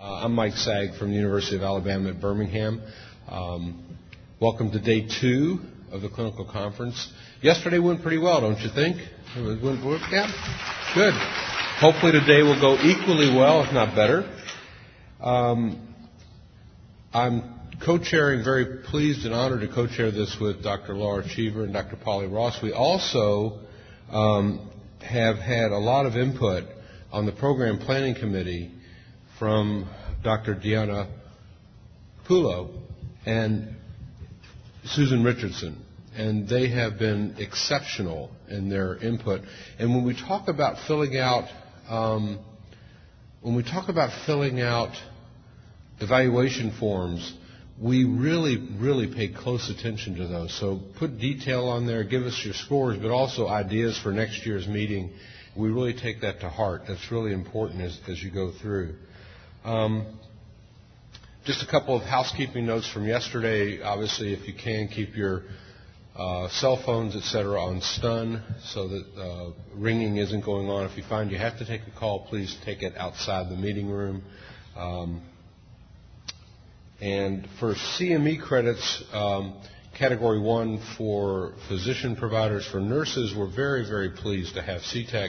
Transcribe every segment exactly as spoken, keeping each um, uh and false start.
Uh, I'm Mike Sag from the University of Alabama at Birmingham. Um, welcome to day two of the clinical conference. Yesterday went pretty well, don't you think? It went, yeah, good. Hopefully today will go equally well, if not better. Um, I'm co-chairing, very pleased and honored to co-chair this with Doctor Laura Cheever and Doctor Polly Ross. We also um, have had a lot of input on the program planning committee from Doctor Diana Pulo and Susan Richardson, and they have been exceptional in their input. And when we talk about filling out, um, when we talk about filling out evaluation forms, we really, really pay close attention to those. So put detail on there, give us your scores, but also ideas for next year's meeting. We really take that to heart. That's really important as, as you go through. Um, just a couple of housekeeping notes from yesterday. Obviously, if you can, keep your uh, cell phones, et cetera, on stun so that uh, ringing isn't going on. If you find you have to take a call, please take it outside the meeting room. Um, and for C M E credits, um, Category one for physician providers. For nurses, we're very, very pleased to have C T E C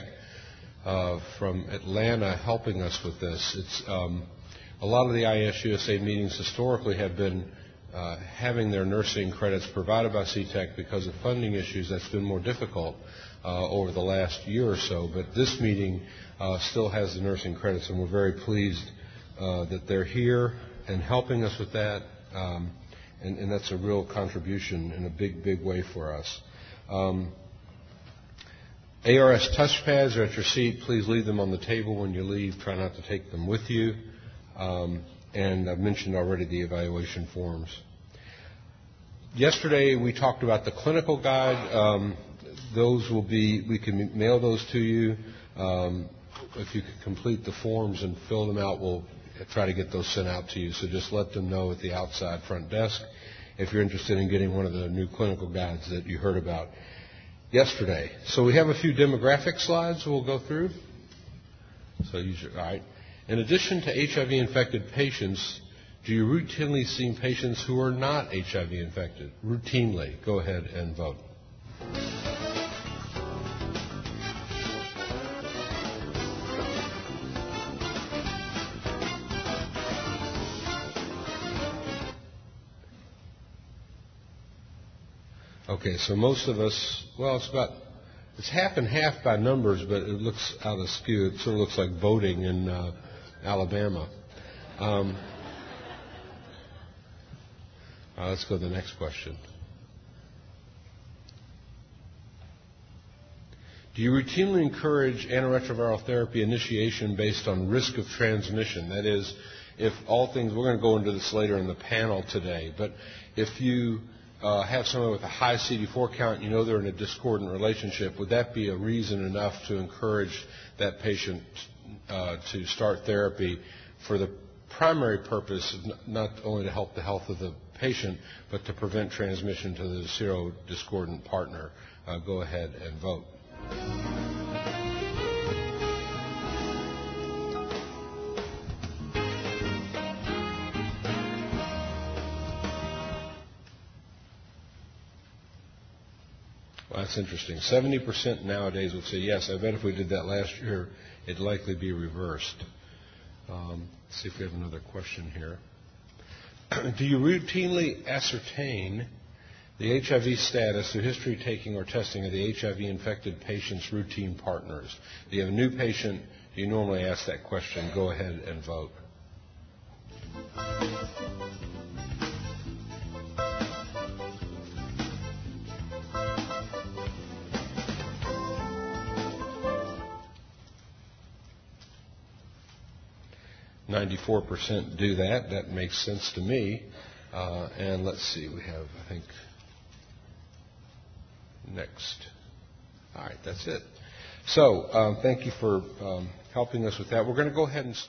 Uh, from Atlanta helping us with this. It's um, a lot of the I S U S A meetings historically have been uh, having their nursing credits provided by C T E C because of funding issues. That's been more difficult uh, over the last year or so, but this meeting uh, still has the nursing credits, and we're very pleased uh, that they're here and helping us with that, um, and, and that's a real contribution in a big, big way for us. Um, A R S touchpads are at your seat. Please leave them on the table when you leave. Try not to take them with you. Um, and I've mentioned already the evaluation forms. Yesterday we talked about the clinical guide. Um, those will be, we can mail those to you. Um, if you can complete the forms and fill them out, we'll try to get those sent out to you. So just let them know at the outside front desk if you're interested in getting one of the new clinical guides that you heard about yesterday. So we have a few demographic slides we'll go through. So use your, all right. In addition to H I V-infected patients, do you routinely see patients who are not H I V-infected? Routinely. Go ahead and vote. Okay, so most of us, well, it's about, it's half and half by numbers, but it looks out of skew. It sort of looks like voting in uh, Alabama. Um, all right, let's go to the next question. Do you routinely encourage antiretroviral therapy initiation based on risk of transmission? That is, if all things, we're going to go into this later in the panel today, but if you Uh, have someone with a high C D four count, you know they're in a discordant relationship, would that be a reason enough to encourage that patient uh, to start therapy for the primary purpose of not only to help the health of the patient, but to prevent transmission to the serodiscordant partner? Uh, go ahead and vote. That's interesting. seventy percent nowadays would say yes. I bet if we did that last year, it'd likely be reversed. Um, let's see if we have another question here. Do you routinely ascertain the H I V status through history taking or testing of the H I V-infected patient's routine partners? Do you have a new patient? Do you normally ask that question? Go ahead and vote. ninety-four percent do that. That makes sense to me. Uh, and let's see, we have, I think, next. All right, that's it. So um, thank you for um, helping us with that. We're going to go ahead and start.